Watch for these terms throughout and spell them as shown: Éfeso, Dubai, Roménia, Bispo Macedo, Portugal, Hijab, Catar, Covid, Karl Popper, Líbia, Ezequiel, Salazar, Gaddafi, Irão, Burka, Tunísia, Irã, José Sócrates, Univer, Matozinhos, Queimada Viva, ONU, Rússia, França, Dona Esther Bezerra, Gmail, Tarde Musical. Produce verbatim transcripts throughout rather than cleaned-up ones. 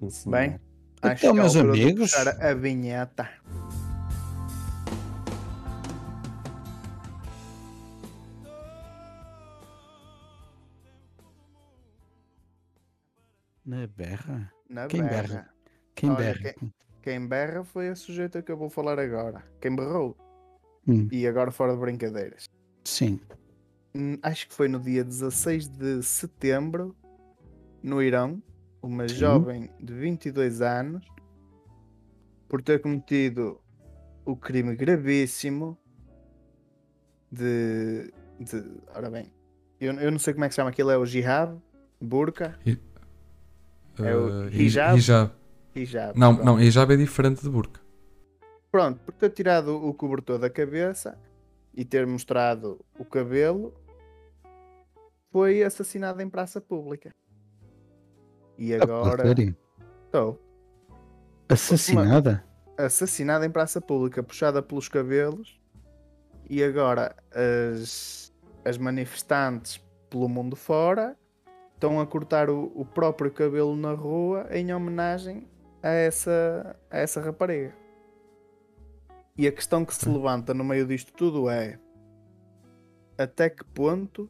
Sim, sim. Bem, acho então, que meus amigos, a vinheta. Na berra? Na quem berra? berra? Quem, Olha, berra? Quem, quem berra foi a sujeita que eu vou falar agora. Quem berrou. Hum. E agora fora de brincadeiras. Sim. Acho que foi no dia dezasseis de setembro, no Irão, uma Sim. jovem de vinte e dois anos, por ter cometido o crime gravíssimo de... de ora bem, eu, eu não sei como é que se chama aquilo, é o Hijab, Burka... E... É o hijab? Hijab. Hijab não, pronto. não, hijab é diferente de burka. Pronto, por ter tirado o cobertor da cabeça e ter mostrado o cabelo, foi assassinada em praça pública. E agora... Estou. Assassinada? Uma... Assassinada em praça pública, puxada pelos cabelos. E agora as, as manifestantes pelo mundo fora... Estão a cortar o, o próprio cabelo na rua em homenagem a essa, a essa rapariga. E a questão que se levanta no meio disto tudo é: até que ponto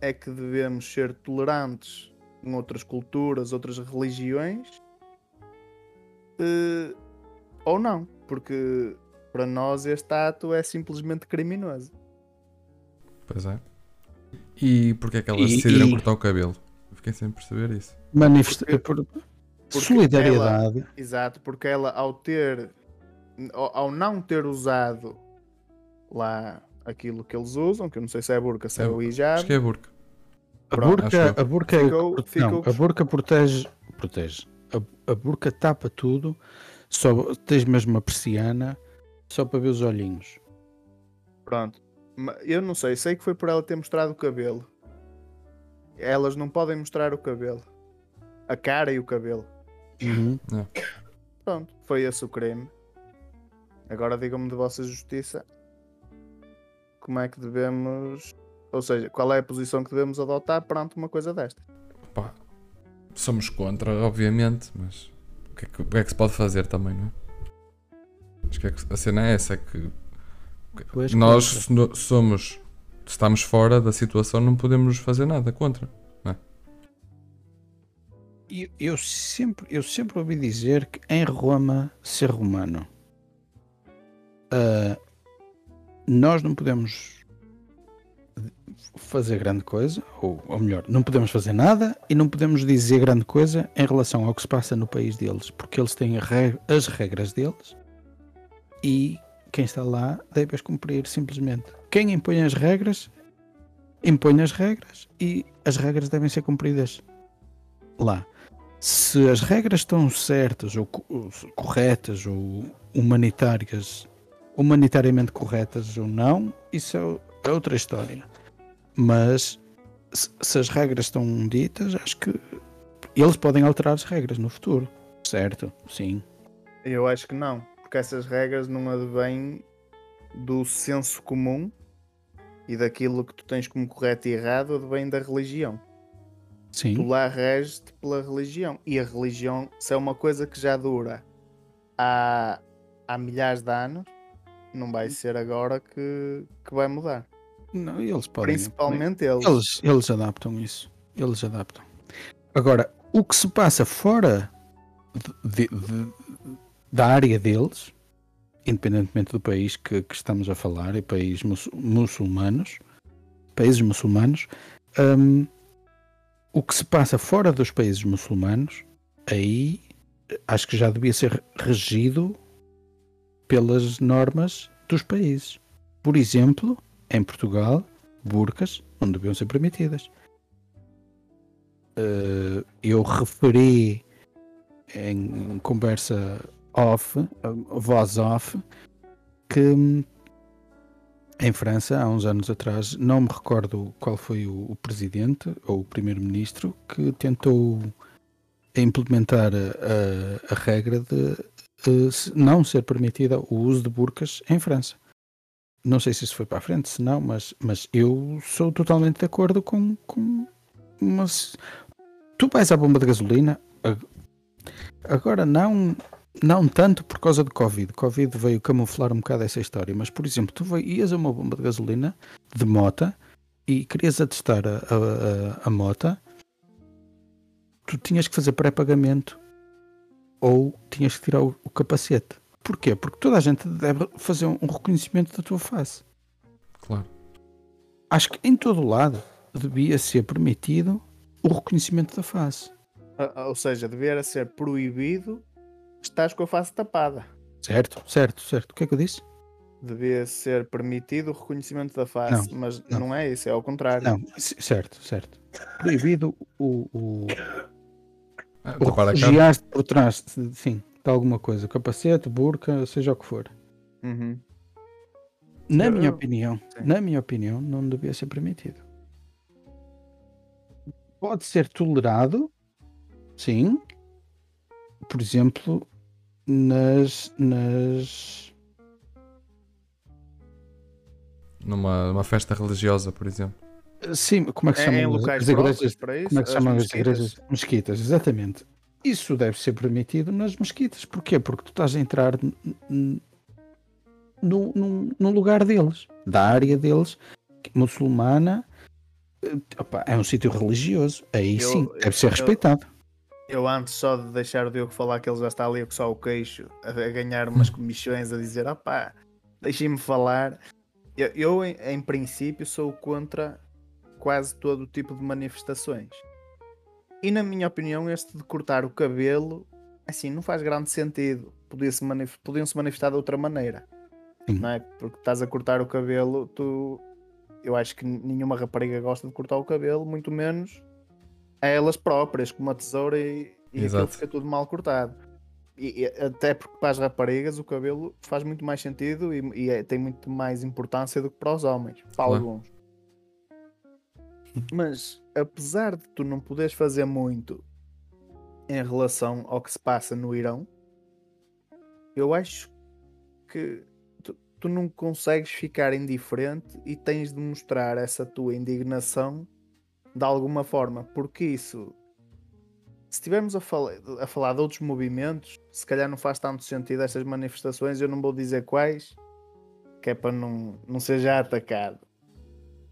é que devemos ser tolerantes em outras culturas, outras religiões? E, ou não? Porque para nós este ato é simplesmente criminoso. Pois é. E porquê é que elas decidiram e... cortar o cabelo? Fiquei sem perceber isso. Manifestar por, por solidariedade. Ela, exato, porque ela ao ter, ao, ao não ter usado lá aquilo que eles usam, que eu não sei se é a burca, se é, é o hijab. Acho que é a burca. A burca, a burca, ficou, ficou, não, ficou... a burca protege, protege. A, a burca tapa tudo, só tens mesmo uma persiana só para ver os olhinhos. Pronto. Eu não sei, sei que foi por ela ter mostrado o cabelo. Elas não podem mostrar o cabelo, a cara e o cabelo. Uhum. É. Pronto, foi esse o crime. Agora digam-me de vossa justiça, como é que devemos, ou seja, qual é a posição que devemos adotar perante uma coisa desta? Pá, somos contra, obviamente, mas o que, é que, o que é que se pode fazer também, não é? Acho que, é que a cena é essa, que nós contra. somos... Estamos fora da situação, não podemos fazer nada contra, não é? Eu, eu, sempre, eu sempre ouvi dizer que em Roma, ser romano, uh, nós não podemos fazer grande coisa, ou, ou melhor, não podemos fazer nada e não podemos dizer grande coisa em relação ao que se passa no país deles, porque eles têm as regras deles e... quem está lá deve-as cumprir simplesmente. Quem impõe as regras, impõe as regras e as regras devem ser cumpridas lá. Se as regras estão certas ou corretas ou humanitárias, humanitariamente corretas ou não, isso é outra história. Mas se as regras estão ditas, acho que eles podem alterar as regras no futuro, certo? Sim. Eu acho que não. Porque essas regras não advêm do senso comum e daquilo que tu tens como correto e errado, advêm da religião. Sim. Tu lá reges-te pela religião. E a religião, se é uma coisa que já dura há, há milhares de anos, não vai ser agora que, que vai mudar. Não, eles podem. Principalmente eles. eles. Eles adaptam isso. Eles adaptam. Agora, o que se passa fora de... de, de da área deles, independentemente do país que, que estamos a falar, e países muçulmanos, países muçulmanos, um, o que se passa fora dos países muçulmanos, aí acho que já devia ser regido pelas normas dos países. Por exemplo, em Portugal, burcas não deviam ser permitidas. Uh, eu referi em conversa off, voz off, que em França, há uns anos atrás, não me recordo qual foi o, o presidente ou o primeiro-ministro que tentou implementar a, a regra de, de não ser permitida o uso de burcas em França. Não sei se isso foi para a frente, se não, mas, mas eu sou totalmente de acordo com... com mas, tu vais à bomba de gasolina... A, Agora, não, não tanto por causa do Covid. Covid veio camuflar um bocado essa história. Mas, por exemplo, tu ias a uma bomba de gasolina de mota e querias atestar a, a, a, a mota, tu tinhas que fazer pré-pagamento ou tinhas que tirar o, o capacete. Porquê? Porque toda a gente deve fazer um, um reconhecimento da tua face. Claro. Acho que em todo o lado devia ser permitido o reconhecimento da face. Ou seja, devia ser proibido estás com a face tapada. Certo, certo, certo. O que é que eu disse? Devia ser permitido o reconhecimento da face, não, mas não. não é isso, é ao contrário. Não, certo, certo. Proibido o... o... Ah, o refugiar-se por trás de, sim, de alguma coisa. Capacete, burka, seja o que for. Uhum. Na eu, minha opinião, sim. na minha opinião, não devia ser permitido. Pode ser tolerado, sim, por exemplo, nas... nas... Numa, numa festa religiosa, por exemplo. Sim, como é que se chamam é, as igrejas? Para isso, como é que se chamam as igrejas? Mesquitas, exatamente. Isso deve ser permitido nas mesquitas. Porquê? Porque tu estás a entrar num, num, num lugar deles, da área deles, muçulmana. Opa, é um sítio religioso. Aí eu, sim, deve ser eu, respeitado. Eu antes só de deixar o Diogo falar que ele já está ali com só o queixo, a, a ganhar umas comissões, a dizer, opá, deixem-me falar. Eu, eu em, em princípio, sou contra quase todo o tipo de manifestações. E na minha opinião, este de cortar o cabelo, assim, não faz grande sentido. Podiam-se manif- podiam-se manifestar de outra maneira. Sim. Não é? Porque estás a cortar o cabelo, tu... eu acho que nenhuma rapariga gosta de cortar o cabelo, muito menos a elas próprias, com uma tesoura e, e aquilo fica tudo mal cortado. E, e, até porque para as raparigas o cabelo faz muito mais sentido e, e é, tem muito mais importância do que para os homens, para claro. alguns. Mas apesar de tu não poderes fazer muito em relação ao que se passa no Irão, eu acho que tu, tu não consegues ficar indiferente e tens de mostrar essa tua indignação de alguma forma, porque isso... Se estivermos a, fal- a falar de outros movimentos, se calhar não faz tanto sentido estas manifestações, eu não vou dizer quais, que é para não, não ser já atacado.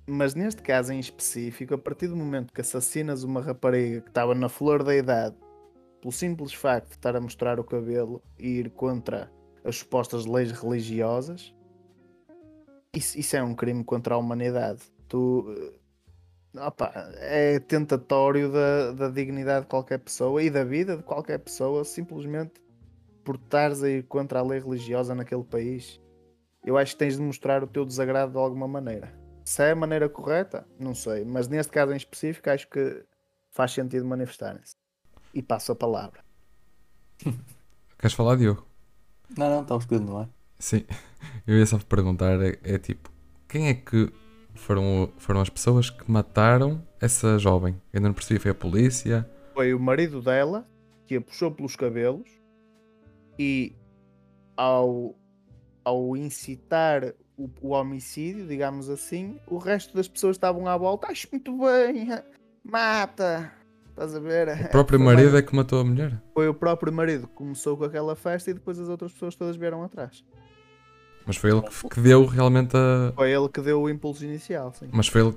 Mas neste caso em específico, a partir do momento que assassinas uma rapariga que estava na flor da idade, pelo simples facto de estar a mostrar o cabelo e ir contra as supostas leis religiosas, isso, isso é um crime contra a humanidade. Tu... Opa, é tentatório da, da dignidade de qualquer pessoa e da vida de qualquer pessoa, simplesmente por estares a ir contra a lei religiosa naquele país. Eu acho que tens de mostrar o teu desagrado de alguma maneira. Se é a maneira correta, não sei, mas neste caso em específico acho que faz sentido manifestarem-se. E passo a palavra. Queres falar, Diogo? Não, não, estava ficando no ar. Sim, eu ia só perguntar, é, é tipo, quem é que Foram, foram as pessoas que mataram essa jovem? Eu não percebi, foi a polícia? Foi o marido dela que a puxou pelos cabelos e ao, ao incitar o, o homicídio, digamos assim, o resto das pessoas estavam à volta. Acho muito bem, mata! Estás a ver? O próprio foi marido bem. É que matou a mulher? Foi o próprio marido que começou com aquela festa e depois as outras pessoas todas vieram atrás. Mas foi ele que deu realmente a... Foi ele que deu o impulso inicial, sim. Mas foi ele...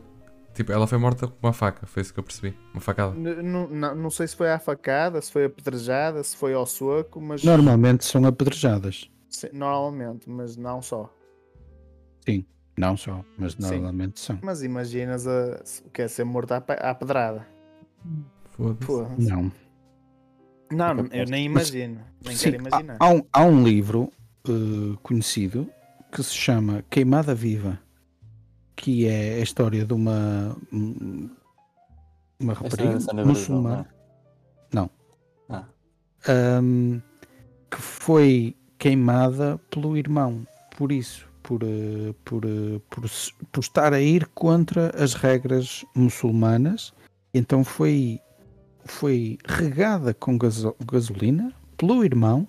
Tipo, ela foi morta com uma faca, foi isso que eu percebi. Uma facada. N- n- n- não sei se foi à facada, se foi apedrejada, se foi ao soco, mas... Normalmente são apedrejadas. Sim, normalmente, mas não só. Sim, não só, mas normalmente sim. são. Mas imaginas a... o que é ser morto à, pe- à pedrada? Foda-se. Foda-se. Não. Não, eu nem imagino. Mas, nem sim, quero imaginar. Há, há, um, há um livro uh, conhecido... que se chama Queimada Viva, que é a história de uma uma rapariga muçulmana, não, não. Ah. Um, que foi queimada pelo irmão, por isso, por, por, por, por, por estar a ir contra as regras muçulmanas, então foi, foi regada com gaso, gasolina pelo irmão,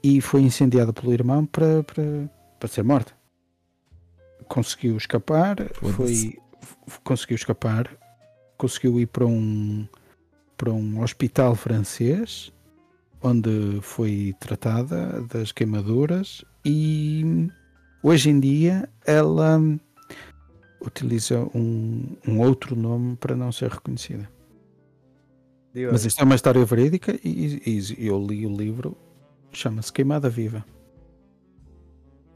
e foi incendiada pelo irmão para, para, para ser morta. Conseguiu escapar, foi, f- conseguiu escapar, conseguiu ir para um, para um hospital francês onde foi tratada das queimaduras, e hoje em dia ela utiliza um, um outro nome para não ser reconhecida. Digo, mas isto é uma história verídica e, e eu li o livro, chama-se Queimada Viva.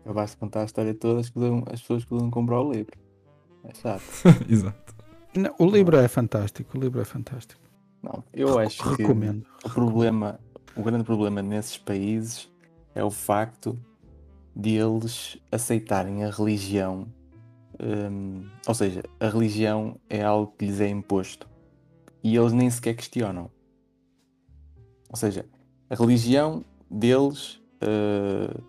Acabaste de contar a história toda, as pessoas que vão comprar o livro. É chato. Exato. Não, o livro é fantástico, o livro é fantástico. Não, eu acho Re- que recomendo. O problema, o grande problema nesses países é o facto de eles aceitarem a religião, hum, ou seja, a religião é algo que lhes é imposto e eles nem sequer questionam. Ou seja, a religião deles uh,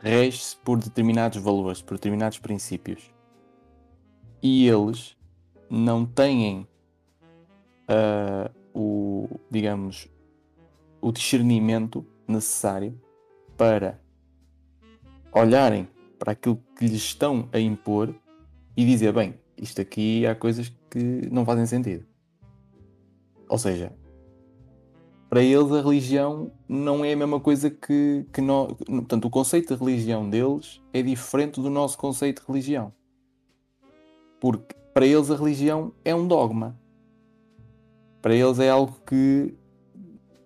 rege-se por determinados valores, por determinados princípios, e eles não têm uh, o, digamos, o discernimento necessário para olharem para aquilo que lhes estão a impor e dizer, bem, isto aqui há coisas que não fazem sentido. Ou seja, para eles a religião não é a mesma coisa que, que nós... Portanto, o conceito de religião deles é diferente do nosso conceito de religião. Porque para eles a religião é um dogma. Para eles é algo que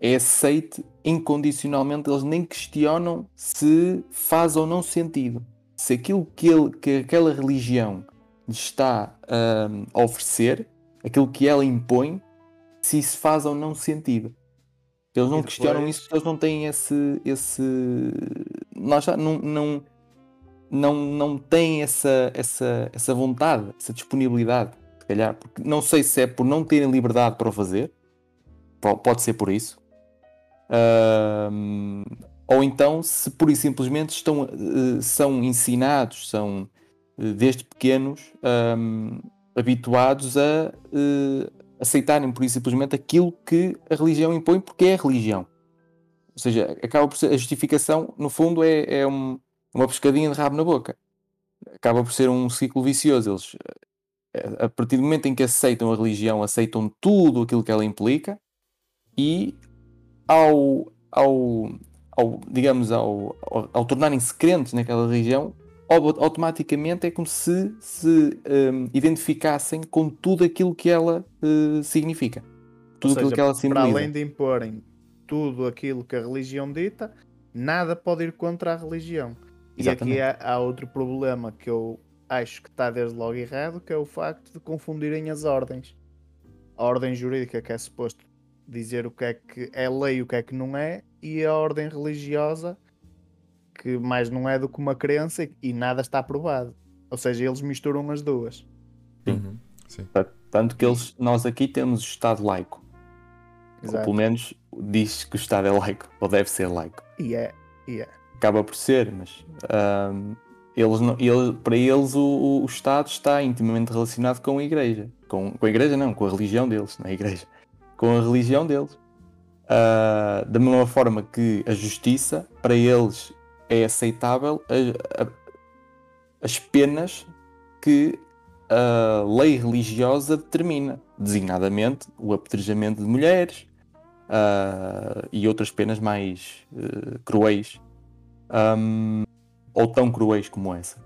é aceite incondicionalmente, eles nem questionam se faz ou não sentido. Se aquilo que, ele, que aquela religião lhes está um, a oferecer, aquilo que ela impõe, se isso faz ou não sentido. Eles não depois... questionam isso, eles não têm esse... esse... Nós já não, não, não, não têm essa, essa, essa vontade, essa disponibilidade, se calhar. Porque não sei se é por não terem liberdade para o fazer, pode ser por isso. Uh, ou então se pura e simplesmente estão, uh, são ensinados, são uh, desde pequenos um, habituados a uh, aceitarem pura e simplesmente aquilo que a religião impõe, porque é a religião. Ou seja, acaba por ser, a justificação no fundo é, é um, uma pescadinha de rabo na boca, acaba por ser um ciclo vicioso. Eles, a partir do momento em que aceitam a religião, aceitam tudo aquilo que ela implica, e Ao, ao, ao, digamos, ao, ao, ao tornarem-se crentes naquela religião, automaticamente é como se se um, identificassem com tudo aquilo que ela uh, significa. Tudo Ou aquilo seja, que ela simboliza. Para além de imporem tudo aquilo que a religião dita, nada pode ir contra a religião. Exatamente. E aqui há, há outro problema que eu acho que está desde logo errado, que é o facto de confundirem as ordens. A ordem jurídica, que é suposto dizer o que é que é lei e o que é que não é, e a ordem religiosa, que mais não é do que uma crença e nada está provado. Ou seja, eles misturam as duas. Sim. Uhum. Sim. Tanto que eles, nós aqui temos o Estado laico. Exato. Ou pelo menos diz que o Estado é laico, ou deve ser laico. E é. Acaba por ser, mas um, eles não, ele, para eles o, o Estado está intimamente relacionado com a Igreja. Com, com a Igreja não, com a religião deles, não é a Igreja. Com a religião deles. Uh, da mesma forma que a justiça, para eles é aceitável a, a, as penas que a lei religiosa determina, designadamente o apedrejamento de mulheres uh, e outras penas mais uh, cruéis, um, ou tão cruéis como essa.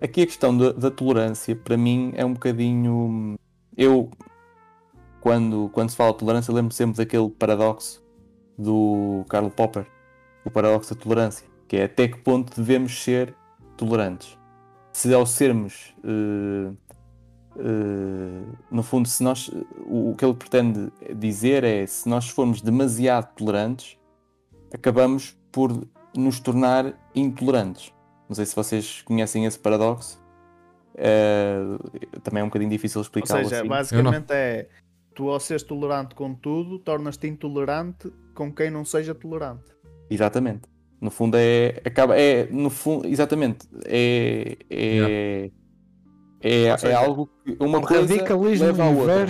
Aqui a questão da, da tolerância, para mim, é um bocadinho... Eu... Quando, quando se fala de tolerância, lembro-me sempre daquele paradoxo do Karl Popper, o paradoxo da tolerância, que é até que ponto devemos ser tolerantes. Se ao sermos, uh, uh, no fundo, se nós, o, o que ele pretende dizer é, se nós formos demasiado tolerantes, acabamos por nos tornar intolerantes. Não sei se vocês conhecem esse paradoxo. Uh, também é um bocadinho difícil explicá-lo. Ou seja, assim, basicamente é... Tu, ao seres tolerante com tudo, tornas-te intolerante com quem não seja tolerante. Exatamente. No fundo é... acaba é no fundo, exatamente. É... É, yeah. é, seja, é algo... Que uma um coisa leva a outra.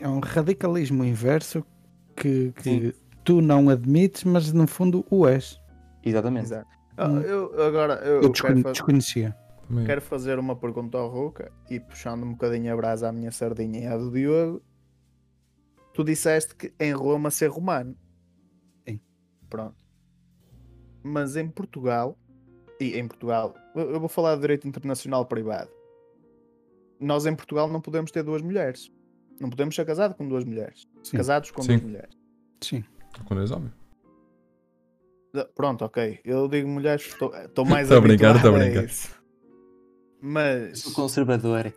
É um radicalismo inverso que, que tu não admites, mas no fundo o és. Exatamente. Exato. Hum. Eu, agora, eu, eu descon- quero fazer, desconhecia. Também. Quero fazer uma pergunta ao Ruka e puxando um bocadinho a brasa à minha sardinha e à do Diogo. Tu disseste que em Roma ser romano. Pronto. Mas em Portugal, e em Portugal, eu vou falar de direito internacional privado. Nós em Portugal não podemos ter duas mulheres. Não podemos ser casados com duas mulheres. Sim. Casados com Sim. duas mulheres. Sim. Com dois homens. Pronto, ok. Eu digo mulheres, estou mais habituado a, brincar, a isso. Mas... sou conservador.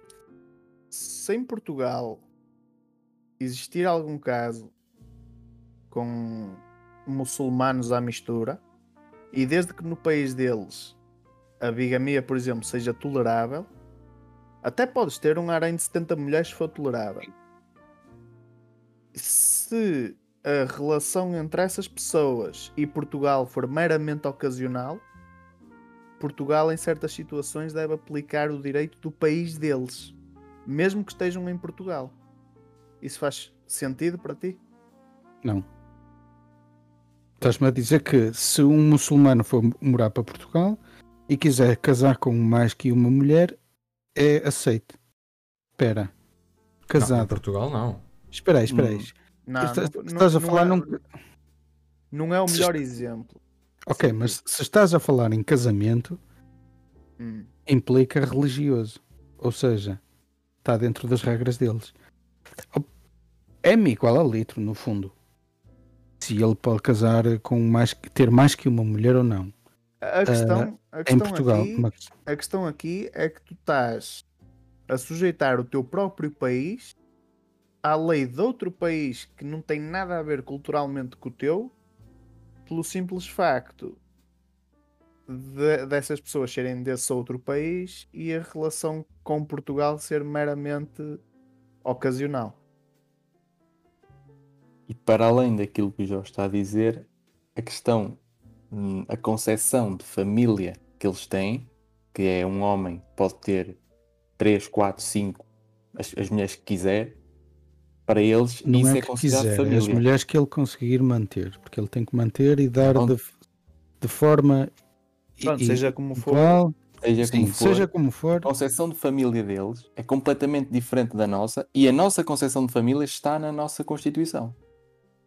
Se em Portugal existir algum caso com muçulmanos à mistura, e desde que no país deles a bigamia, por exemplo, seja tolerável, até podes ter um harém de setenta mulheres se for tolerável. Se a relação entre essas pessoas e Portugal for meramente ocasional, Portugal em certas situações deve aplicar o direito do país deles, mesmo que estejam em Portugal. Isso faz sentido para ti? Não. Estás-me a dizer que se um muçulmano for morar para Portugal e quiser casar com mais que uma mulher, é aceito. Espera. Casado. Não, em Portugal não. Espera aí, espera aí. Não, estás, não, estás a não falar é, num... não é o melhor se... exemplo. Ok, Sim. mas se estás a falar em casamento, hum. implica religioso. Ou seja, está dentro das regras deles. É-me igual a litro, no fundo. Se ele pode casar com mais, ter mais que uma mulher ou não. A questão, uh, a questão em Portugal, aqui, mas... a questão aqui é que tu estás a sujeitar o teu próprio país à lei de outro país que não tem nada a ver culturalmente com o teu, pelo simples facto de, dessas pessoas serem desse outro país e a relação com Portugal ser meramente ocasional. E para além daquilo que o Jorge está a dizer, a questão, a concepção de família que eles têm, que é um homem pode ter três, quatro, cinco, as, as mulheres que quiser, para eles não isso é, é considerado quiser, família. As mulheres que ele conseguir manter, porque ele tem que manter e dar de, de forma... Pronto, e, seja como for. Igual, seja, sim, como for, seja como for. A concepção de família deles é completamente diferente da nossa e a nossa concepção de família está na nossa Constituição.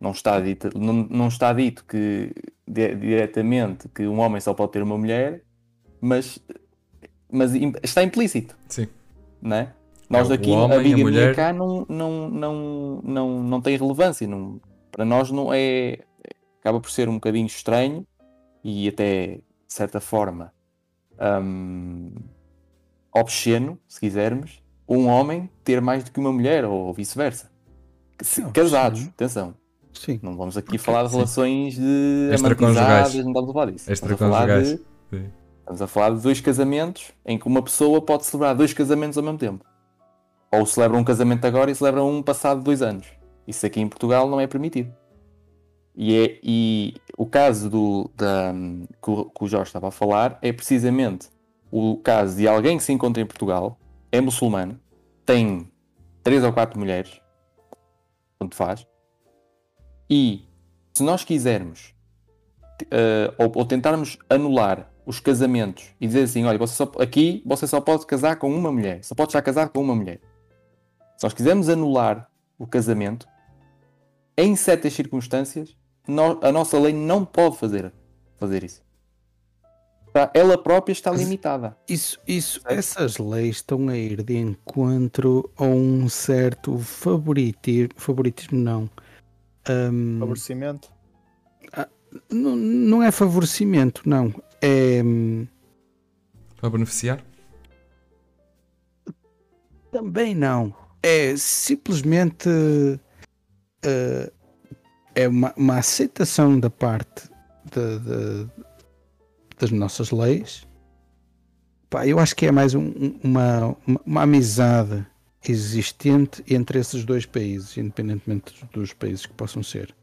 Não está dito, não, não está dito que, de, diretamente que um homem só pode ter uma mulher, mas, mas está implícito. Sim. Não é? Nós é, aqui, homem, a bigamia mulher... cá não, não, não, não, não tem relevância. Não, para nós não é... Acaba por ser um bocadinho estranho e até, de certa forma, um, obsceno, se quisermos, um homem ter mais do que uma mulher ou vice-versa. Se, não, casados, sim. atenção. Sim. Não vamos aqui Porque, falar de relações sim. de amantizadas, não estamos a falar disso. Estamos a falar, de, estamos a falar de dois casamentos em que uma pessoa pode celebrar dois casamentos ao mesmo tempo. Ou celebra um casamento agora e celebra um passado dois anos. Isso aqui em Portugal não é permitido. E, é, e o caso do, da, que, o, que o Jorge estava a falar é precisamente o caso de alguém que se encontra em Portugal, é muçulmano, tem três ou quatro mulheres, tanto faz. E se nós quisermos uh, ou, ou tentarmos anular os casamentos e dizer assim, olha, você só, aqui você só pode casar com uma mulher, só pode já casar com uma mulher. Se nós quisermos anular o casamento, em certas circunstâncias, no, a nossa lei não pode fazer, fazer isso. Ela própria está limitada. Isso, isso, essas leis estão a ir de encontro a um certo favoritismo, favoritismo não... Um, favorecimento? Não, não é favorecimento, não. É... para beneficiar? Também não. É simplesmente... Uh, é uma, uma aceitação da parte de, de, das nossas leis. Pá, eu acho que é mais um, uma, uma, uma amizade existente entre esses dois países, independentemente dos países que possam ser,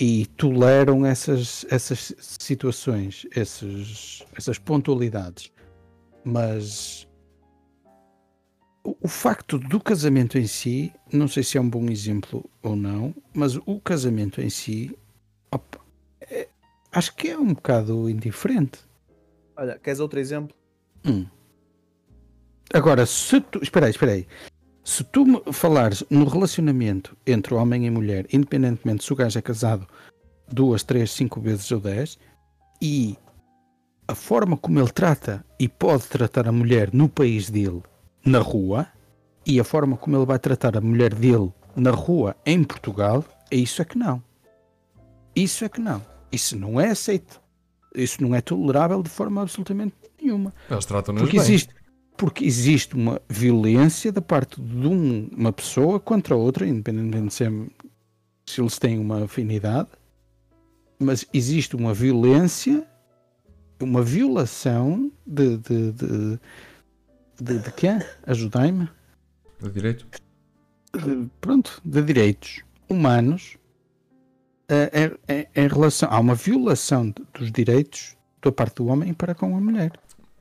e toleram essas, essas situações, essas, essas pontualidades. Mas o, o facto do casamento em si, não sei se é um bom exemplo ou não, mas o casamento em si, opa, é, acho que é um bocado indiferente. Olha, queres outro exemplo? Hum. Agora, se tu, espera aí, espera aí. Se tu me falares no relacionamento entre homem e mulher, independentemente se o gajo é casado duas, três, cinco vezes ou dez, e a forma como ele trata e pode tratar a mulher no país dele, na rua, e a forma como ele vai tratar a mulher dele na rua em Portugal, é isso é que não. Isso é que não. Isso não é aceito. Isso não é tolerável de forma absolutamente nenhuma. Eles tratam-nos porque bem. Existe, porque existe uma violência da parte de um, uma pessoa contra a outra, independentemente de ser, se eles têm uma afinidade, mas existe uma violência, uma violação de... de, de, de, de quê? Ajudai-me. De direito. De, pronto, de direitos humanos. É, é, é em relação, há uma violação de, dos direitos da parte do homem para com a mulher.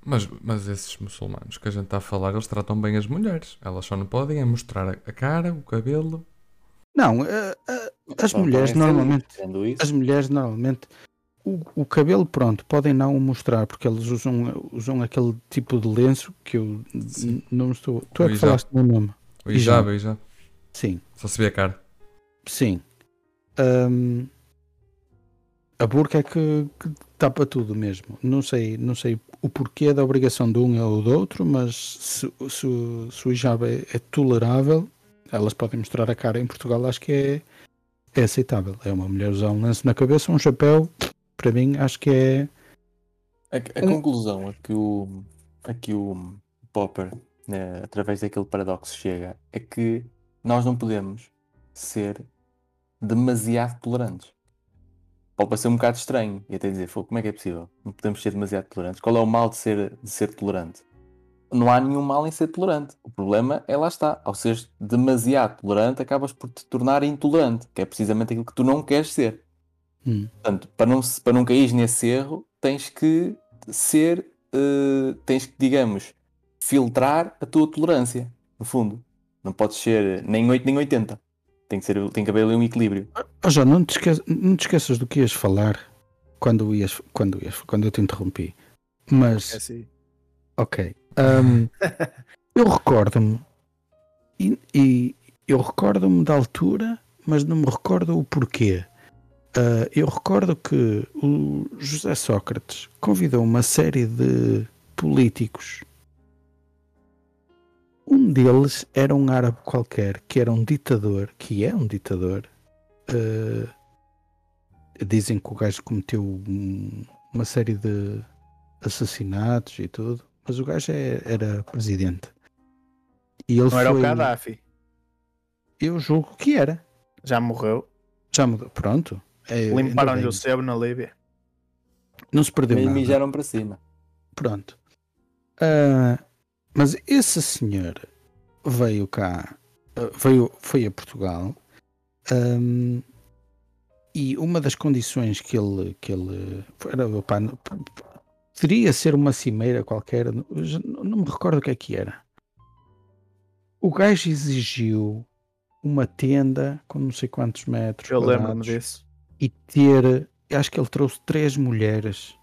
Mas, mas esses muçulmanos que a gente está a falar, eles tratam bem as mulheres. Elas só não podem é mostrar a cara, o cabelo. Não, uh, uh, as, mulheres, normalmente, as mulheres normalmente o, o cabelo, pronto, podem não o mostrar porque eles usam, usam aquele tipo de lenço que eu n- não estou... Tu o é que Hijab. Falaste do meu nome? O Hijab, o Hijab. Sim. Só se vê a cara. Sim. Um, a burka é que, que tapa tudo mesmo. Não sei, não sei o porquê da obrigação de um ou do outro, mas se, se, se o hijab é, é tolerável, elas podem mostrar a cara em Portugal, acho que é, é aceitável. É uma mulher usar um lenço na cabeça, um chapéu, para mim acho que é... A, a um... conclusão a que o, a que o Popper, né, através daquele paradoxo, chega é que nós não podemos ser demasiado tolerantes. Pode parecer um bocado estranho e até dizer, como é que é possível? Não podemos ser demasiado tolerantes. Qual é o mal de ser, de ser tolerante? Não há nenhum mal em ser tolerante. O problema é, lá está, ao seres demasiado tolerante, acabas por te tornar intolerante, que é precisamente aquilo que tu não queres ser. Hum. Portanto, para não, para não cair nesse erro, tens que ser, uh, tens que, digamos, filtrar a tua tolerância, no fundo. Não podes ser nem oito nem oitenta. Tem que, ser, tem que haver ali um equilíbrio. Oh, João, não te, esqueças, não te esqueças do que ias falar quando, ias, quando, ias, quando eu te interrompi. Mas... É assim. Ok. Um, eu recordo-me e, e eu recordo-me da altura, mas não me recordo o porquê. Uh, eu recordo que o José Sócrates convidou uma série de políticos. Um deles era um árabe qualquer, que era um ditador, que é um ditador. Uh, dizem que o gajo cometeu um, uma série de assassinatos e tudo, mas o gajo é, era presidente. E ele Não foi, era o Gaddafi? Eu julgo que era. Já morreu? Já mudou, pronto. É, limparam-lhe o sebo na Líbia. Não se perdeu Me nada. Mijaram para cima. Pronto. Ah... Uh, Mas esse senhor veio cá, veio, foi a Portugal, um, e uma das condições que ele, que ele era, opa, teria ser uma cimeira qualquer, não me recordo o que é que era. O gajo exigiu uma tenda com não sei quantos metros. Eu lembro-me disso. E ter, acho que ele trouxe três mulheres.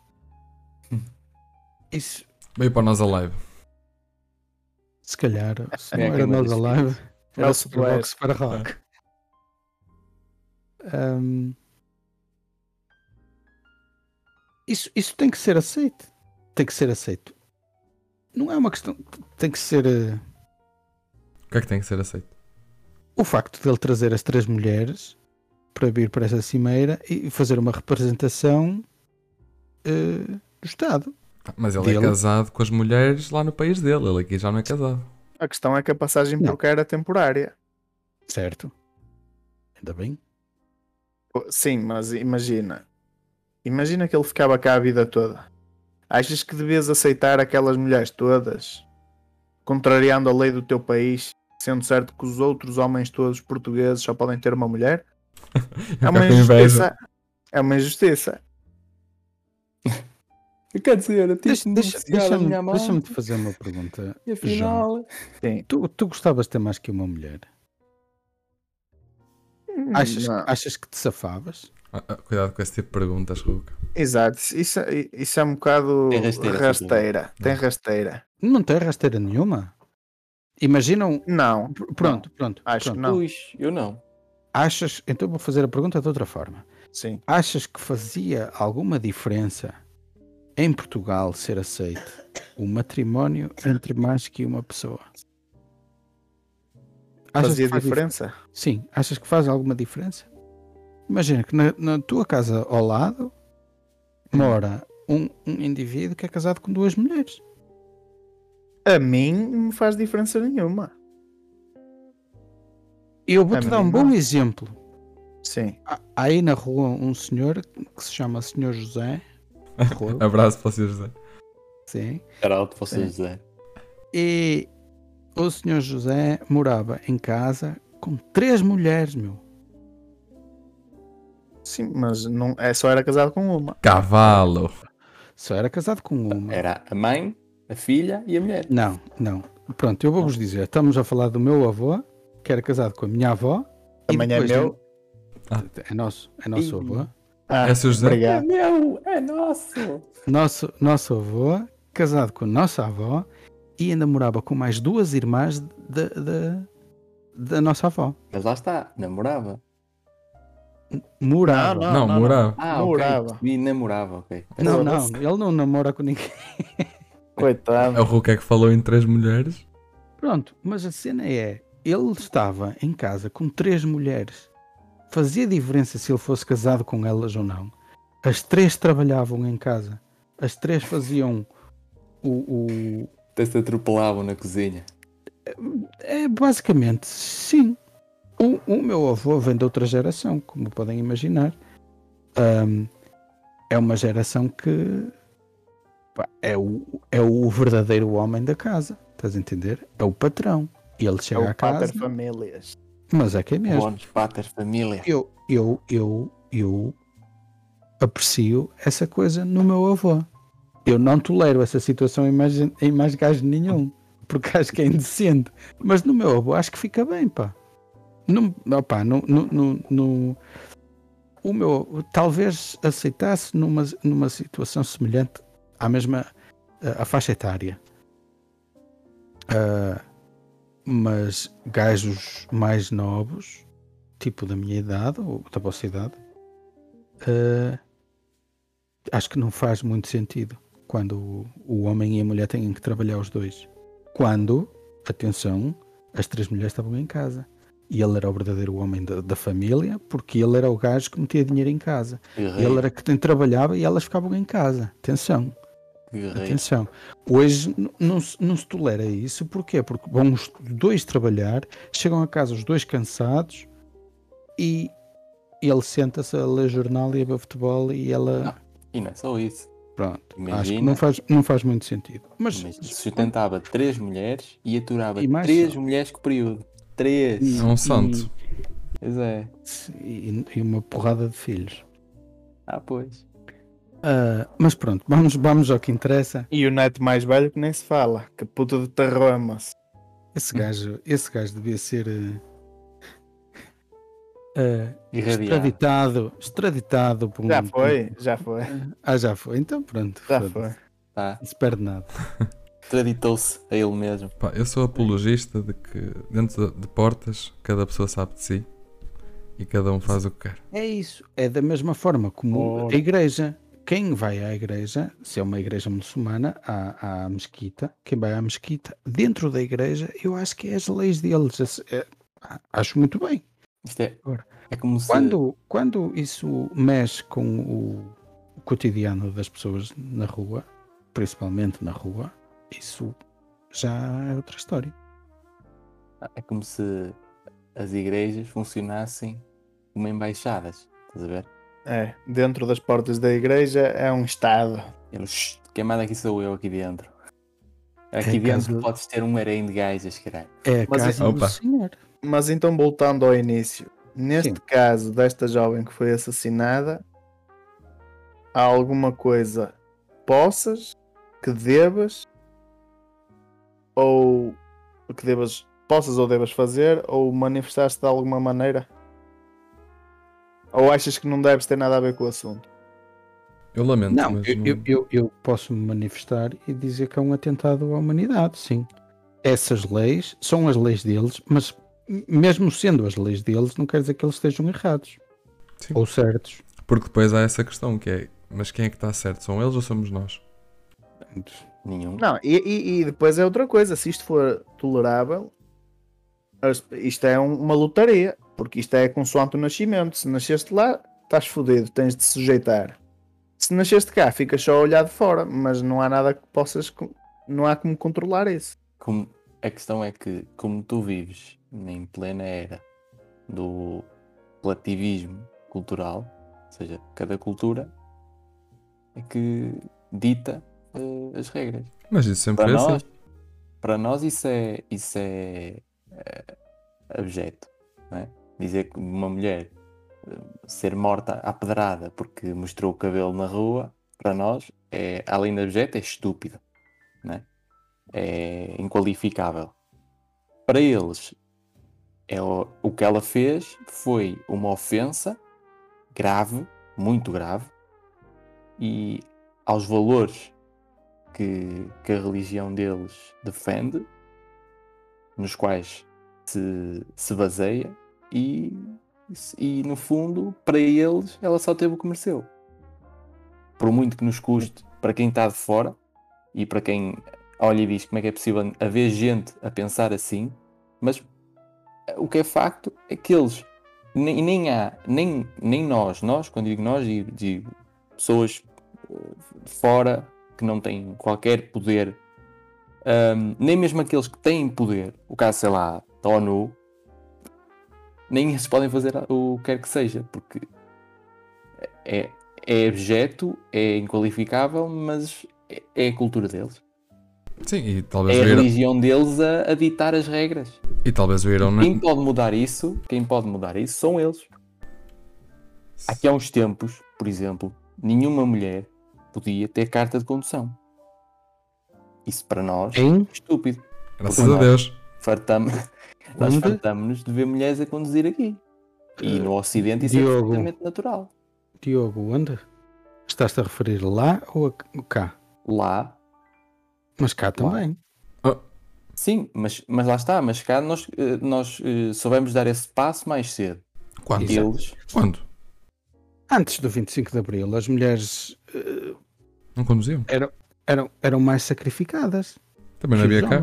Hum. Isso. Veio para nós a live. Se calhar, se não era nós a live, era o Superbox para rock. Um, isso, isso tem que ser aceito. Tem que ser aceito. Não é uma questão... Tem que ser... Uh, o que é que tem que ser aceito? O facto de ele trazer as três mulheres para vir para essa cimeira e fazer uma representação uh, do Estado. Mas ele dele. É casado com as mulheres lá no país dele. Ele aqui já não é casado. A questão é que a passagem por cá era temporária. Certo. Ainda bem. Sim, mas imagina. Imagina que ele ficava cá a vida toda. Achas que devias aceitar aquelas mulheres todas? Contrariando a lei do teu país, sendo certo que os outros homens todos portugueses só podem ter uma mulher? É uma injustiça. É uma injustiça. Eu quero dizer, deixa-me deixa-me te fazer uma pergunta. E afinal, João, tu, tu gostavas de ter mais que uma mulher? Hum, achas, achas que te safavas? Ah, ah, cuidado com esse tipo de perguntas, Ruca. Exato, isso, isso é um bocado tem rasteira. rasteira. Tem rasteira. Não tem rasteira nenhuma? Imaginam? Não. Pronto, não. pronto. Acho pronto. que não. Ui, eu não. Achas? Então vou fazer a pergunta de outra forma. Sim. Achas que fazia alguma diferença em Portugal ser aceito o matrimónio entre mais que uma pessoa? Achas fazia que faz diferença? Dif... Sim. Achas que faz alguma diferença? Imagina que na, na tua casa ao lado mora um, um indivíduo que é casado com duas mulheres. A mim não me faz diferença nenhuma. Eu vou-te dar um bom exemplo. Sim. Há aí na rua um senhor que se chama Senhor José. Abraço para o Senhor José. Sim. Caralho para o Senhor José. E o Senhor José morava em casa com três mulheres, meu. Sim, mas não, é, só era casado com uma. Cavalo. Só era casado com uma. Era a mãe, a filha e a mulher. Não, não. Pronto, eu vou-vos dizer. Estamos a falar do meu avô, que era casado com a minha avó. Também é meu. Ah. É nosso, é nosso e... avô. Ah, é seu José. Obrigado. É meu, é nosso. nosso. Nosso avô, casado com a nossa avó, e ainda morava com mais duas irmãs de, de, da nossa avó. Mas lá está, namorava. Morava. Não, não, não, não, morava. Ah, okay. Morava. E namorava, ok. Não, não, ele não namora com ninguém. Coitado. É o Hulk é que falou em três mulheres. Pronto, mas a cena é, ele estava em casa com três mulheres. Fazia diferença se ele fosse casado com elas ou não. As três trabalhavam em casa. As três faziam o... o... Até se atropelavam na cozinha. É, basicamente, sim. O, o meu avô vem de outra geração, como podem imaginar. Um, é uma geração que pá, é, o, é o verdadeiro homem da casa. Estás a entender? É o patrão. E ele chega é o à casa. Pater Familias. Mas é que é mesmo. Bons Pater Familias. Eu, eu, eu, eu aprecio essa coisa no meu avô. Eu não tolero essa situação em mais, em mais gajo nenhum. Porque acho que é indecente. Mas no meu avô acho que fica bem, pá. No, opa, no, no, no, no, o meu talvez aceitasse numa, numa situação semelhante à mesma a, a faixa etária, uh, mas gajos mais novos, tipo da minha idade ou da vossa idade, uh, acho que não faz muito sentido quando o, o homem e a mulher têm que trabalhar os dois, quando, atenção, as três mulheres estavam em casa. E ele era o verdadeiro homem da, da família, porque ele era o gajo que metia dinheiro em casa. Ele era que trabalhava e elas ficavam em casa. Atenção. Atenção. Hoje não se, não se tolera isso. Porquê? Porque vão os dois trabalhar, chegam a casa os dois cansados e ele senta-se a ler jornal e a ver futebol e ela... Não, e não é só isso. Pronto. Imagina, acho que não faz, não faz muito sentido. Mas, mas sustentava três mulheres e aturava e três só. Mulheres com período. Três. É um santo. Pois é. E, e uma porrada de filhos. Ah, pois. Uh, mas pronto, vamos, vamos ao que interessa. E o neto mais velho que nem se fala. Que puta de tarramas. Esse gajo, esse gajo devia ser... Uh, uh, extraditado. Extraditado. Por um, já foi, já foi. Uh, ah, já foi. Então pronto. Já foi. foi. Tá. Não se perde nada. Traditou-se a ele mesmo. Pá, eu sou apologista de que dentro de portas cada pessoa sabe de si e cada um faz o que quer. É isso. É da mesma forma como oh. a igreja. Quem vai à igreja, se é uma igreja muçulmana, à, à mesquita, quem vai à mesquita, dentro da igreja, eu acho que é as leis deles. É, acho muito bem. Isto é, é como se... quando, quando isso mexe com o cotidiano das pessoas na rua, principalmente na rua, isso já é outra história. É como se as igrejas funcionassem como embaixadas, estás a ver? É, dentro das portas da igreja é um estado. Eles, queimada aqui sou eu, aqui dentro. Aqui é dentro casa... podes ter um harém de gajas, caralho. É, mas, casa do senhor. Mas então voltando ao início, neste Sim. caso desta jovem que foi assassinada, há alguma coisa possas que devas ou que devas, possas ou devas fazer ou manifestar-se de alguma maneira? Ou achas que não deves ter nada a ver com o assunto? Eu lamento. Não, mas eu, não... eu, eu, eu posso me manifestar e dizer que é um atentado à humanidade, sim. Essas leis são as leis deles, mas mesmo sendo as leis deles, não quer dizer que eles estejam errados. Sim. Ou certos. Porque depois há essa questão que é, mas quem é que está certo? São eles ou somos nós? Nenhum. Não, e, e depois é outra coisa, se isto for tolerável, isto é uma lotaria, porque isto é consoante o nascimento. Se nasceste lá, estás fodido, tens de sujeitar. Se nasceste cá, ficas só a olhar de fora, mas não há nada que possas, não há como controlar isso. Como, a questão é que, como tu vives em plena era do relativismo cultural, ou seja, cada cultura é que dita uh, as regras. Mas isso sempre para é nós, assim. Para nós isso é, isso é uh, abjeto, não é? Dizer que uma mulher ser morta à pedrada porque mostrou o cabelo na rua, para nós, é, além de objeto, é estúpido, não é? É inqualificável. Para eles, é o, o que ela fez foi uma ofensa grave, muito grave, e aos valores que, que a religião deles defende, nos quais se, se baseia, e E no fundo, para eles, ela só teve o que mereceu. Por muito que nos custe, para quem está de fora e para quem olha e diz como é que é possível haver gente a pensar assim, mas o que é facto é que eles nem, nem há, nem, nem nós, nós, quando digo nós, digo, digo pessoas de fora que não têm qualquer poder, um, nem mesmo aqueles que têm poder, o caso, sei lá, da ONU. Nem eles podem fazer o que quer que seja, porque é, é abjeto, é inqualificável, mas é, é a cultura deles. Sim, e talvez é a religião Irã... deles a, a ditar as regras. E talvez o Irã... Quem pode mudar isso, quem pode mudar isso são eles. Aqui há uns tempos, por exemplo, nenhuma mulher podia ter carta de condução. Isso para nós hein? é estúpido. Graças a Deus. Fartamos... Nós fartamos-nos de ver mulheres a conduzir aqui. E no Ocidente isso Diogo, é completamente natural. Diogo, onde? Estás-te a referir lá ou a cá? Lá. Mas cá também. Lá. Sim, mas, mas lá está. Mas cá nós, nós soubemos dar esse passo mais cedo. Quando? Eles... Quando? Antes do vinte e cinco de Abril, as mulheres... Uh, não conduziam? Eram, eram, eram mais sacrificadas. Também não havia cá.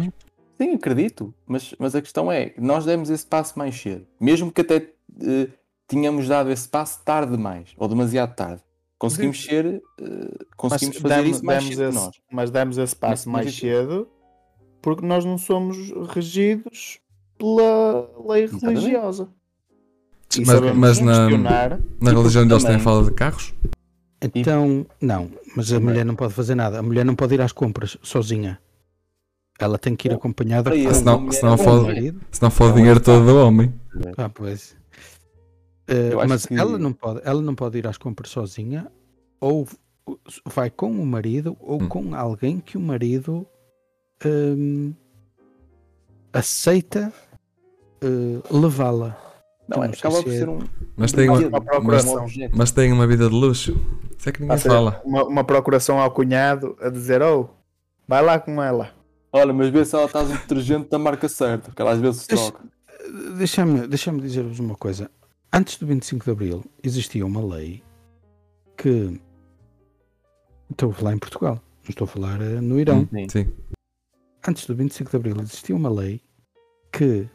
Sim, acredito, mas, mas a questão é, nós demos esse passo mais cedo, mesmo que até uh, tínhamos dado esse passo tarde demais, ou demasiado tarde. Conseguimos Sim. ser, uh, conseguimos mas fazer damos, isso mais cedo esse, nós. Mas demos esse passo mas, mais mas... cedo porque nós não somos regidos pela lei Exatamente. religiosa. E mas mas na, na religião deles também... tem fala de carros? Então, não, mas a mulher não pode fazer nada, a mulher não pode ir às compras sozinha. Ela tem que ir acompanhada com se não, se não for, se não for o dinheiro todo do homem. Ah, pois. Uh, mas que... ela, não pode, ela não pode ir às compras sozinha, ou vai com o marido, ou hum. com alguém que o marido um, aceita uh, levá-la. Não, é, acaba por ser um... Mas tem uma, uma procuração. Mas, mas tem uma vida de luxo. Isso é que ninguém mas fala. Uma, uma procuração ao cunhado a dizer, oh, vai lá com ela. Olha, mas vê se ela está detergente da marca certa, porque ela às vezes toca. Deixa-me deixa-me dizer-vos uma coisa. Antes do vinte e cinco de Abril existia uma lei que... Estou a falar em Portugal, não estou a falar no Irão. Sim. Sim. Antes do vinte e cinco de Abril existia uma lei que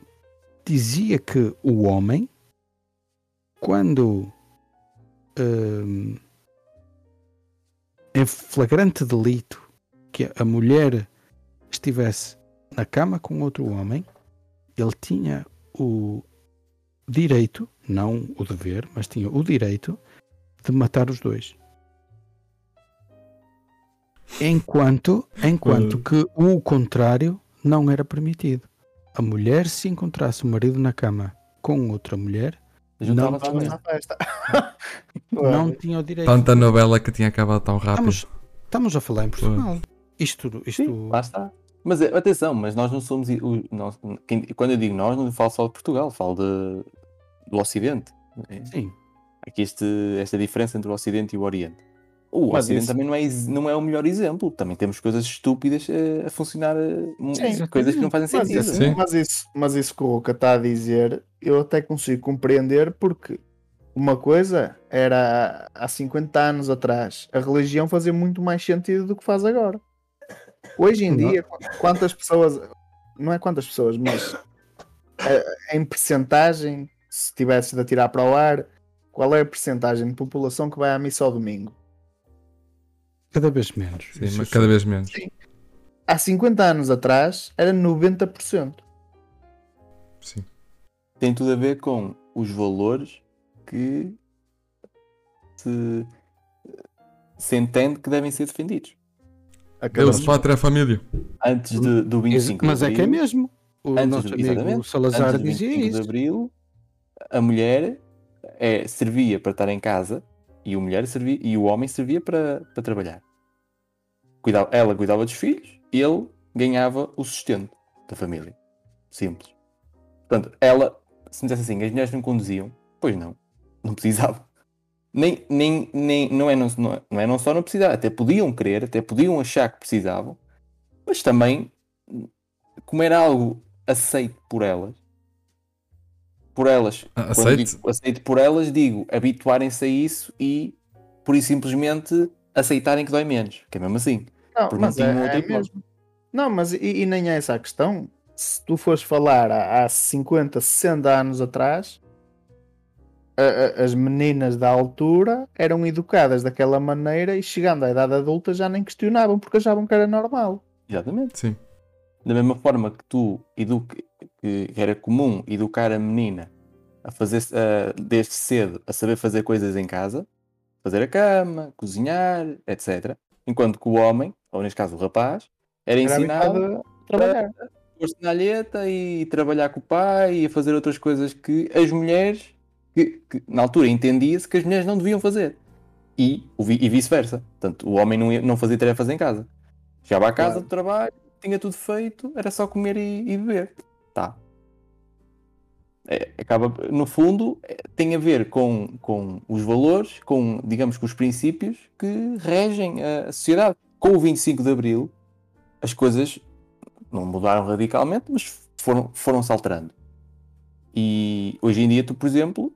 dizia que o homem, quando hum, em flagrante delito, que a mulher... estivesse na cama com outro homem, ele tinha o direito, não o dever, mas tinha o direito de matar os dois. Enquanto, enquanto que o contrário não era permitido. A mulher, se encontrasse o marido na cama com outra mulher, não tinha, não tinha o direito. Tanta novela que tinha acabado tão rápido. Estamos, estamos a falar em Portugal. Isto, isto... Sim, lá está. Mas atenção, mas nós não somos... Nós, quem, quando eu digo nós, não falo só de Portugal, falo de, do Ocidente. É? Sim. Aqui este, esta diferença entre o Ocidente e o Oriente. O mas Ocidente isso... também não é, não é o melhor exemplo. Também temos coisas estúpidas a, a funcionar, Sim, coisas que não fazem sentido. Mas isso, mas isso, mas isso que o Ruka está a dizer, eu até consigo compreender porque Uma coisa era há cinquenta anos atrás, a religião fazia muito mais sentido do que faz agora. Hoje em dia, quantas pessoas, não é quantas pessoas, mas em percentagem, se tivesses de atirar para o ar, qual é a percentagem de população que vai à missa ao domingo? Cada vez menos. Sim, mas cada vez menos. Sim. Há cinquenta anos atrás era noventa por cento. Sim. Tem tudo a ver com os valores que se, se entende que devem ser defendidos. Deus, pátria, a família. Antes de, do vinte e cinco Mas de abril... Mas é que é mesmo. O antes nosso do, amigo Salazar dizia isso. De abril, a mulher é, servia para estar em casa e o, mulher servia, e o homem servia para, para trabalhar. Cuidava, ela cuidava dos filhos e ele ganhava o sustento da família. Simples. Portanto, ela, se me dissesse assim, as mulheres não conduziam, pois não, não precisavam. Nem, nem, nem, não, é, não, não é não só não precisavam, até podiam querer, até podiam achar que precisavam, mas também, como era algo aceito por elas, por elas, aceito, digo, aceito por elas, digo, habituarem-se a isso e, por isso simplesmente, aceitarem que dói menos, que é mesmo assim. Não, por mas é, é mesmo. Não, mas e, e nem é essa a questão. Se tu fores falar há, há cinquenta, sessenta anos atrás, a, a, as meninas da altura eram educadas daquela maneira e chegando à idade adulta já nem questionavam porque achavam que era normal. Exatamente. Sim. Da mesma forma que tu eduque, que era comum educar a menina a fazer a, desde cedo a saber fazer coisas em casa, fazer a cama, cozinhar, etcétera. Enquanto que o homem, ou neste caso o rapaz, era, era ensinado a trabalhar. A, porcinalheta e trabalhar com o pai e a fazer outras coisas que as mulheres, que, que na altura entendia-se que as mulheres não deviam fazer e, e vice-versa. Portanto, o homem não, ia, não fazia tarefas em casa. Chegava à casa, claro, do trabalho, tinha tudo feito, era só comer e, e beber. Tá. É, acaba, no fundo, é, tem a ver com, com os valores, com, digamos, com os princípios que regem a, a sociedade. Com o vinte e cinco de Abril, as coisas não mudaram radicalmente, mas foram, foram-se alterando. E hoje em dia tu, por exemplo,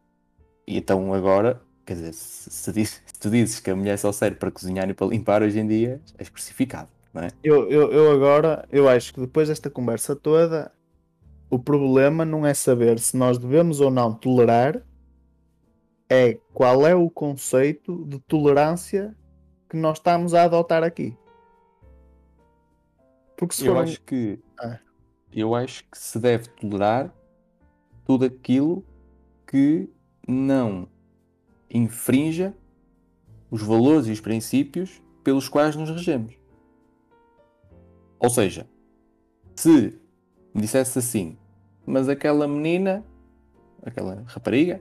e então agora, quer dizer, se, se, diz, se tu dizes que a mulher só serve para cozinhar e para limpar, hoje em dia és crucificado, não é? Eu, eu, eu agora, eu acho que depois desta conversa toda, o problema não é saber se nós devemos ou não tolerar, é qual é o conceito de tolerância que nós estamos a adotar aqui. Porque se eu, foram... acho que, ah. eu acho que se deve tolerar tudo aquilo que não infrinja os valores e os princípios pelos quais nos regemos. Ou seja, se me dissesse assim, mas aquela menina, aquela rapariga,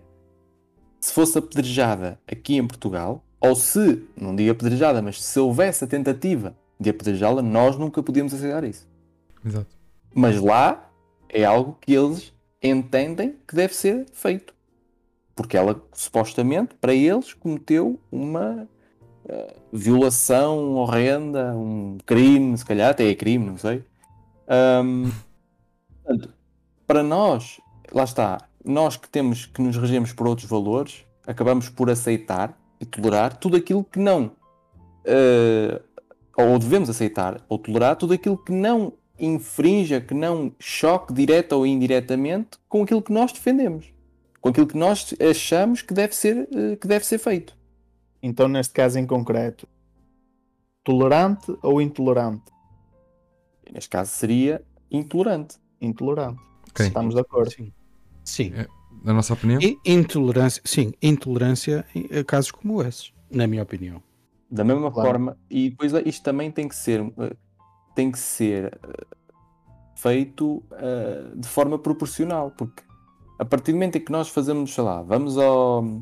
se fosse apedrejada aqui em Portugal, ou se, não digo apedrejada, mas se houvesse a tentativa de apedrejá-la, nós nunca podíamos aceitar isso. Exato. Mas lá é algo que eles entendem que deve ser feito. Porque ela, supostamente, para eles, cometeu uma uh, violação horrenda, um crime, se calhar até é crime, não sei. Um, portanto, para nós, lá está, nós que temos que nos regemos por outros valores, acabamos por aceitar e tolerar tudo aquilo que não... Uh, ou devemos aceitar ou tolerar tudo aquilo que não infrinja, que não choque direta ou indiretamente com aquilo que nós defendemos, com aquilo que nós achamos que deve ser, que deve ser feito. Então, neste caso em concreto, tolerante ou intolerante? Neste caso seria intolerante. Intolerante. Okay. Estamos de acordo. Sim. Sim. É, na nossa opinião? E intolerância, sim, intolerância a casos como esses, na minha opinião. Da mesma claro. forma, e depois isto também tem que ser, tem que ser feito uh, de forma proporcional, porque a partir do momento em que nós fazemos, sei lá, vamos ao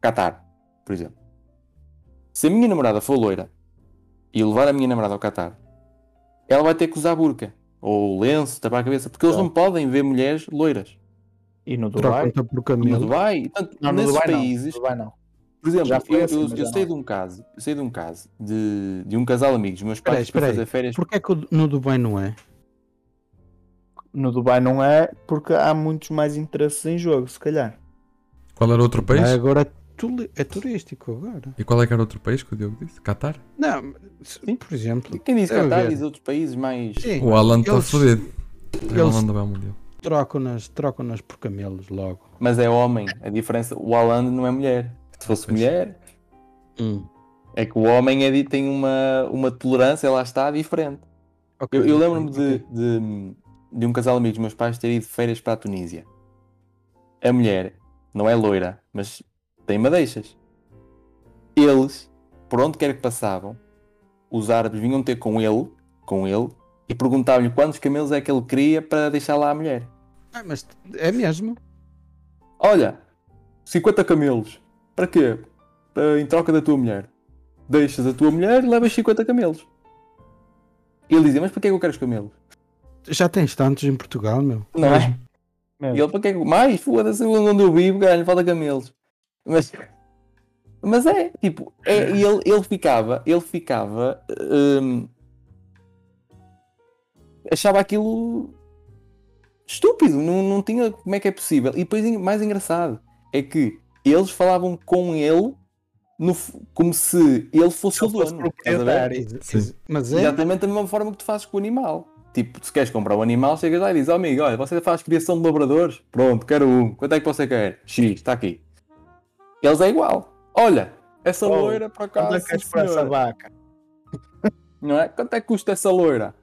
Catar, por exemplo. Se a minha namorada for loira e levar a minha namorada ao Catar, ela vai ter que usar burka, ou lenço, tapar a cabeça, porque eles não, não podem ver mulheres loiras. E no Dubai? E no Dubai, tanto, não, nesses Dubai países... Não. Dubai não. Por exemplo, eu, assim, eu, eu sei de um caso, eu sei de um caso de, de um casal amigo dos meus pais para fazer férias. Porquê é que no Dubai não é? No Dubai não é porque há muitos mais interesses em jogo, se calhar. Qual era outro país? Ah, agora é turístico agora. E qual é que era outro país que o Diogo disse? Catar? Não, sim, por exemplo. Quem diz Catar diz outros países mais... Sim, o Alan está fodido. O Alan não vai ao Mundial. Trocam-nas, trocam-nas por camelos logo. Mas é homem, a diferença... O Alan não é mulher. Se fosse pois. mulher... Hum. É que o homem é, tem uma, uma tolerância, lá está, diferente. Okay. Eu, eu lembro-me de, de, de um casal amigo dos meus pais ter ido de férias para a Tunísia. A mulher não é loira, mas tem madeixas. Eles, por onde quer que passavam, os árabes vinham ter com ele, com ele e perguntavam-lhe quantos camelos é que ele queria para deixar lá a mulher. Ah, mas é mesmo? Olha, cinquenta camelos. Para quê? Em troca da tua mulher. Deixas a tua mulher e levas cinquenta camelos. E ele dizia, mas para que é que eu quero os camelos? Já tens tantos em Portugal, meu. Não é? Mesmo. E ele, para que é que... Mais, foda-se, onde eu vivo, caralho, falta camelos. Mas... Mas é, tipo... É, ele, ele ficava... Ele ficava... Hum, achava aquilo... Estúpido. Não, não tinha... Como é que é possível? E depois, mais engraçado, é que eles falavam com ele... No, como se ele fosse o dono. Mas é exatamente da mesma forma que tu fazes com o animal. Tipo, se queres comprar um animal, chegas lá e dizes, oh, amigo, olha, você faz criação de labradores? Pronto, quero um. Quanto é que você quer? X, está aqui. Eles é igual. Olha, essa oh, loira para cá. Quanto é que queres para essa vaca? Não é? Quanto é que custa essa loira?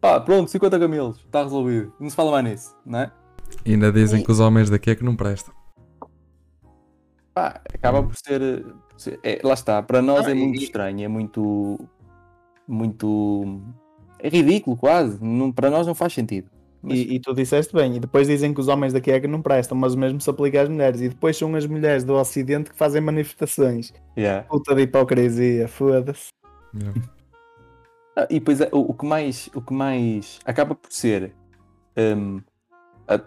Pá, pronto, cinquenta camelos. Está resolvido. Não se fala mais nisso, não é? E ainda dizem e... que os homens daqui é que não prestam. Ah, acaba por ser, por ser é, lá está, para nós ah, é muito e... estranho, é muito, muito, é ridículo quase, não, para nós não faz sentido. Mas... E, e tu disseste bem, e depois dizem que os homens daqui é que não prestam, mas o mesmo se aplica às mulheres, e depois são as mulheres do Ocidente que fazem manifestações. Yeah. Puta de hipocrisia, foda-se. Yeah. Ah, e depois o, o, que mais, o que mais acaba por ser... Um,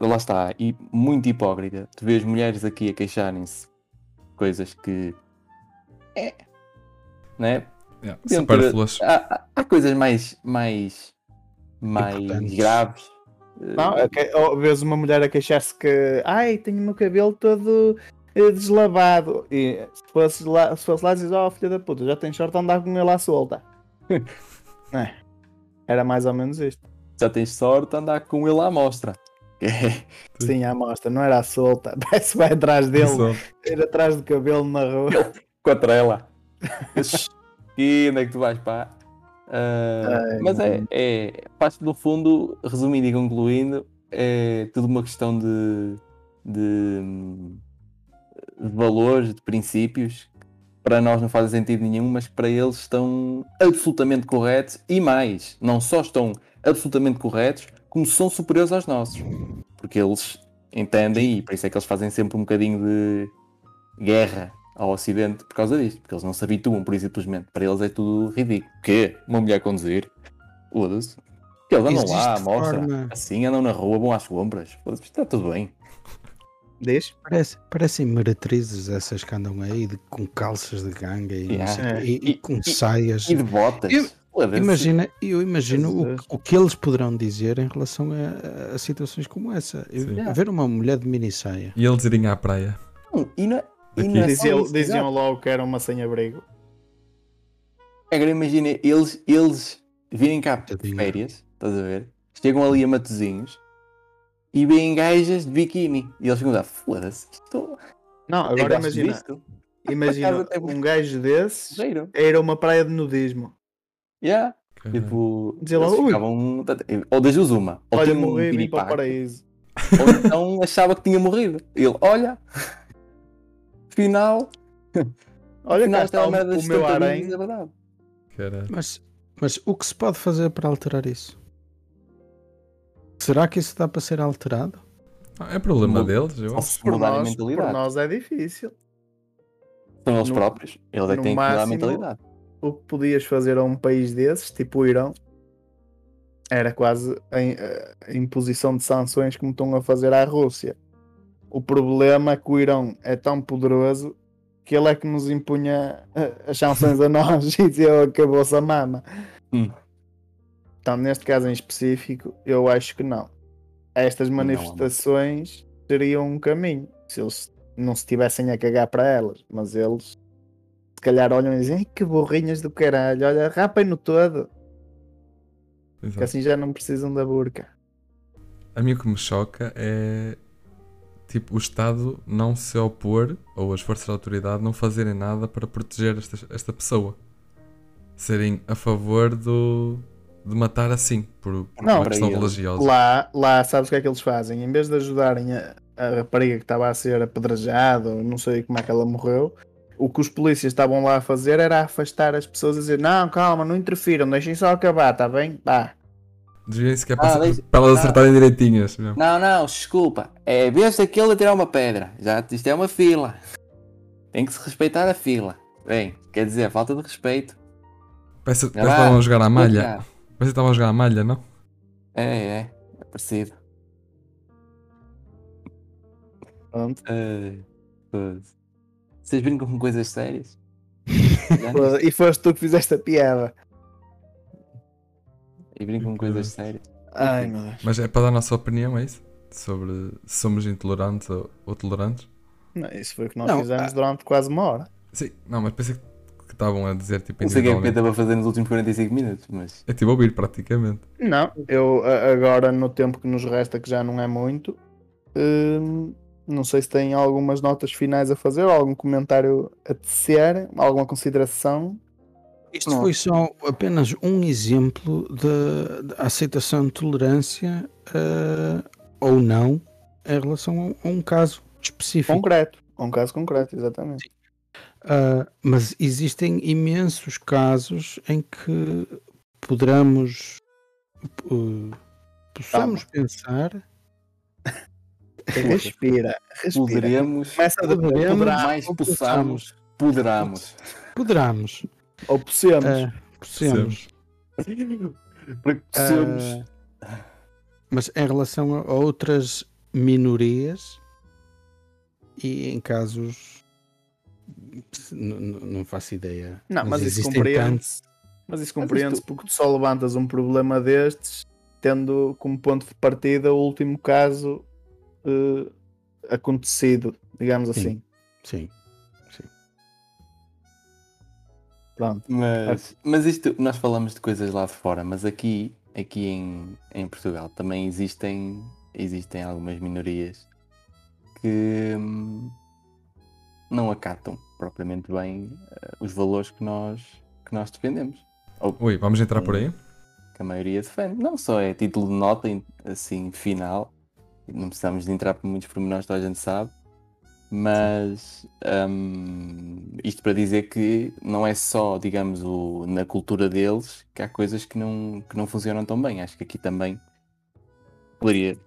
lá está, e muito hipócrita, tu vês mulheres aqui a queixarem-se coisas que é, né? Yeah, de... há, há coisas mais mais mais graves. Não, okay. Ou vês uma mulher a queixar-se que ai, tenho o meu cabelo todo deslavado, e se fosse lá, se fosse lá dizes, ó oh, filha da puta, já tens sorte de andar com ele à solta. É. Era mais ou menos isto. Já tens sorte de andar com ele à mostra. Sim, à mostra, não era à solta. Parece que vai atrás dele, ir atrás do cabelo na rua. Com a trela. E onde é que tu vais, pá? Uh, Ai, mas é, é, parte no fundo, resumindo e concluindo, é tudo uma questão de, de, de valores, de princípios, que para nós não fazem sentido nenhum, mas que para eles estão absolutamente corretos e mais, não só estão absolutamente corretos, como são superiores aos nossos, porque eles entendem e por isso é que eles fazem sempre um bocadinho de guerra ao Ocidente por causa disto, porque eles não se habituam, por isso simplesmente, para eles é tudo ridículo. O quê? Uma mulher conduzir? Foda-se. Porque eles andam lá, mostra, forma... assim, andam na rua, vão às compras, foda-se, está tudo bem. Deixa. Parece, parecem meretrizes essas que andam aí de, com calças de ganga e, yeah. e, e, e com e, saias. E de botas. Eu... Imagina, eu imagino o, o que eles poderão dizer em relação a, a situações como essa. Eu, ver uma mulher de minissaia. E eles irem à praia. Não, e na, e na Diziam, diziam logo que era uma sem-abrigo. Agora imagina, eles, eles virem cá de férias, estás a ver? Chegam ali a Matozinhos e veem gajas de biquíni. E eles ficam a foda-se, estou... Não, agora imagina, visto? imagina um gajo desses era uma praia de nudismo. Yeah. Tipo, ficavam... Ou das duas uma, ou olha, morri, vim para o paraíso. Ou então achava que tinha morrido. Ele, olha, final, olha, final, cá está o, o meu harém. Mas, mas o que se pode fazer para alterar isso? Será que isso dá para ser alterado? Ah, é problema não. deles. Eu acho. Por, nós, por nós é difícil. São eles no, próprios, eles é que têm máximo, que mudar a mentalidade. O que podias fazer a um país desses, tipo o Irão, era quase a imposição de sanções como estão a fazer à Rússia. O problema é que o Irão é tão poderoso que ele é que nos impunha as sanções a nós e dizia acabou-se a mama. Hum. Então, neste caso em específico, eu acho que não. Estas manifestações seriam um caminho. Se eles não se estivessem a cagar para elas, mas eles se calhar olham e dizem que burrinhas do caralho, olha, rapem-no todo. Exato. Que assim já não precisam da burca. A mim o que me choca é tipo o Estado não se opor, ou as forças de autoridade não fazerem nada para proteger esta, esta pessoa, serem a favor do... de matar assim, por, por não, uma questão religiosa. Lá, lá, sabes o que é que eles fazem? Em vez de ajudarem a, a rapariga que estava a ser apedrejada, não sei como é que ela morreu, o que os polícias estavam lá a fazer era afastar as pessoas e dizer, não, calma, não interfiram, deixem só acabar, está bem? Vá. Desviem-se que é para, não, deixe... para elas não. acertarem direitinhas. Mesmo. Não, não, desculpa. É, em vez daquele a tirar uma pedra, já, isto é uma fila. Tem que se respeitar a fila. Bem, quer dizer, falta de respeito. Parece que estavam a jogar à malha. Não, não. Mas você estava a jogar a malha, não? É, é. É parecido. Pronto. Uh, Vocês brincam com coisas sérias? E foste tu que fizeste a piada. E brincam com coisas sérias. Ai, meu Deus. Mas é para dar a nossa opinião, é isso? Sobre se somos intolerantes ou, ou tolerantes? Não, isso foi o que nós não, fizemos ah... durante quase uma hora. Sim, não, mas pensei que... que estavam a dizer, tipo, não sei o que é que eu estava a fazer nos últimos quarenta e cinco minutos, mas... É tipo a ouvir, praticamente. Não, eu agora, no tempo que nos resta, que já não é muito, hum, não sei se têm algumas notas finais a fazer, algum comentário a tecer, alguma consideração. Isto não. Foi só apenas um exemplo da aceitação de tolerância, uh, ou não, em relação a um caso específico. Concreto, um caso concreto, exatamente. Sim. Uh, mas existem imensos casos em que poderamos uh, possamos Toma. pensar respira, respira poderemos, poderemos mais possamos poderamos poderamos ou possamos uh, possamos, possamos. Uh, mas em relação a outras minorias e em casos Não, não faço ideia. Não, mas, mas isso compreende-se. Mas isso compreende-se porque tu só levantas um problema destes tendo como ponto de partida o último caso uh, acontecido, digamos sim. assim. Sim, sim. Pronto. Mas, mas isto, nós falamos de coisas lá de fora, mas aqui, aqui em, em Portugal também existem, existem algumas minorias que... Hum, não acatam propriamente bem uh, os valores que nós, que nós defendemos. Ou, Ui, vamos entrar por aí? Que a maioria defende. Não só é título de nota, assim, final. Não precisamos de entrar por muitos pormenores, toda a gente sabe. Mas um, isto para dizer que não é só, digamos, o, na cultura deles que há coisas que não, que não funcionam tão bem. Acho que aqui também poderia...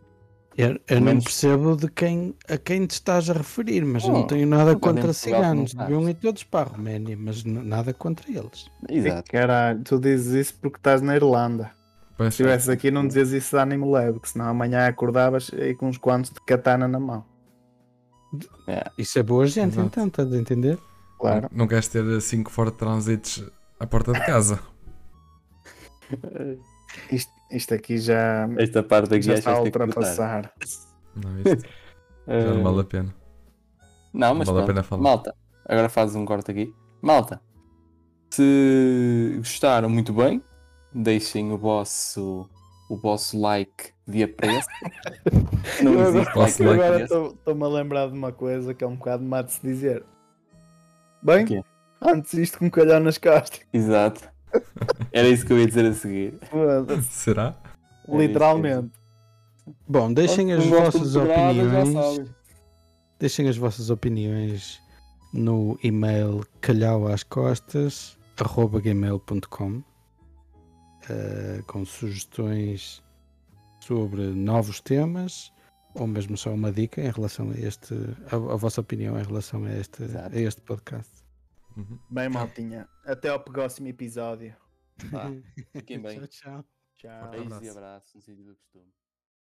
Eu, eu não percebo de quem, a quem te estás a referir, mas oh, não tenho nada contra ciganos. Deviam ir todos para a Roménia, mas nada contra eles. Exato. E, caralho, tu dizes isso porque estás na Irlanda. Pois se estivesse é. aqui não dizias isso de ânimo leve, que senão amanhã acordavas aí com uns quantos de katana na mão. É. Isso é boa gente, Exato. então, estás a entender? Claro. Não, não queres ter cinco Ford Transits à porta de casa. Isto, isto aqui já, Esta parte aqui já está a ultrapassar. Não, isto já não vale a pena. Não, mas não vale a pena falar. Malta, agora fazes um corte aqui. Malta, se gostaram, muito bem, deixem o vosso, o vosso like de apreço. Não existe like, like agora estou-me a lembrar de uma coisa que é um bocado má de se dizer. Bem, okay. antes isto com um calhau nas costas. Exato. Era isso que eu ia dizer a seguir. Será? Literalmente. Bom, deixem as vossas opiniões. Deixem as vossas opiniões no e-mail calhau às costas arroba gmail ponto com uh, com sugestões sobre novos temas ou mesmo só uma dica em relação a este, a, a vossa opinião em relação a este, a este podcast. Uhum. Bem, maltinha, até ao próximo episódio. Tá. Fiquem bem. Tchau, tchau. Tchau. Beijos e abraços, no sentido do costume.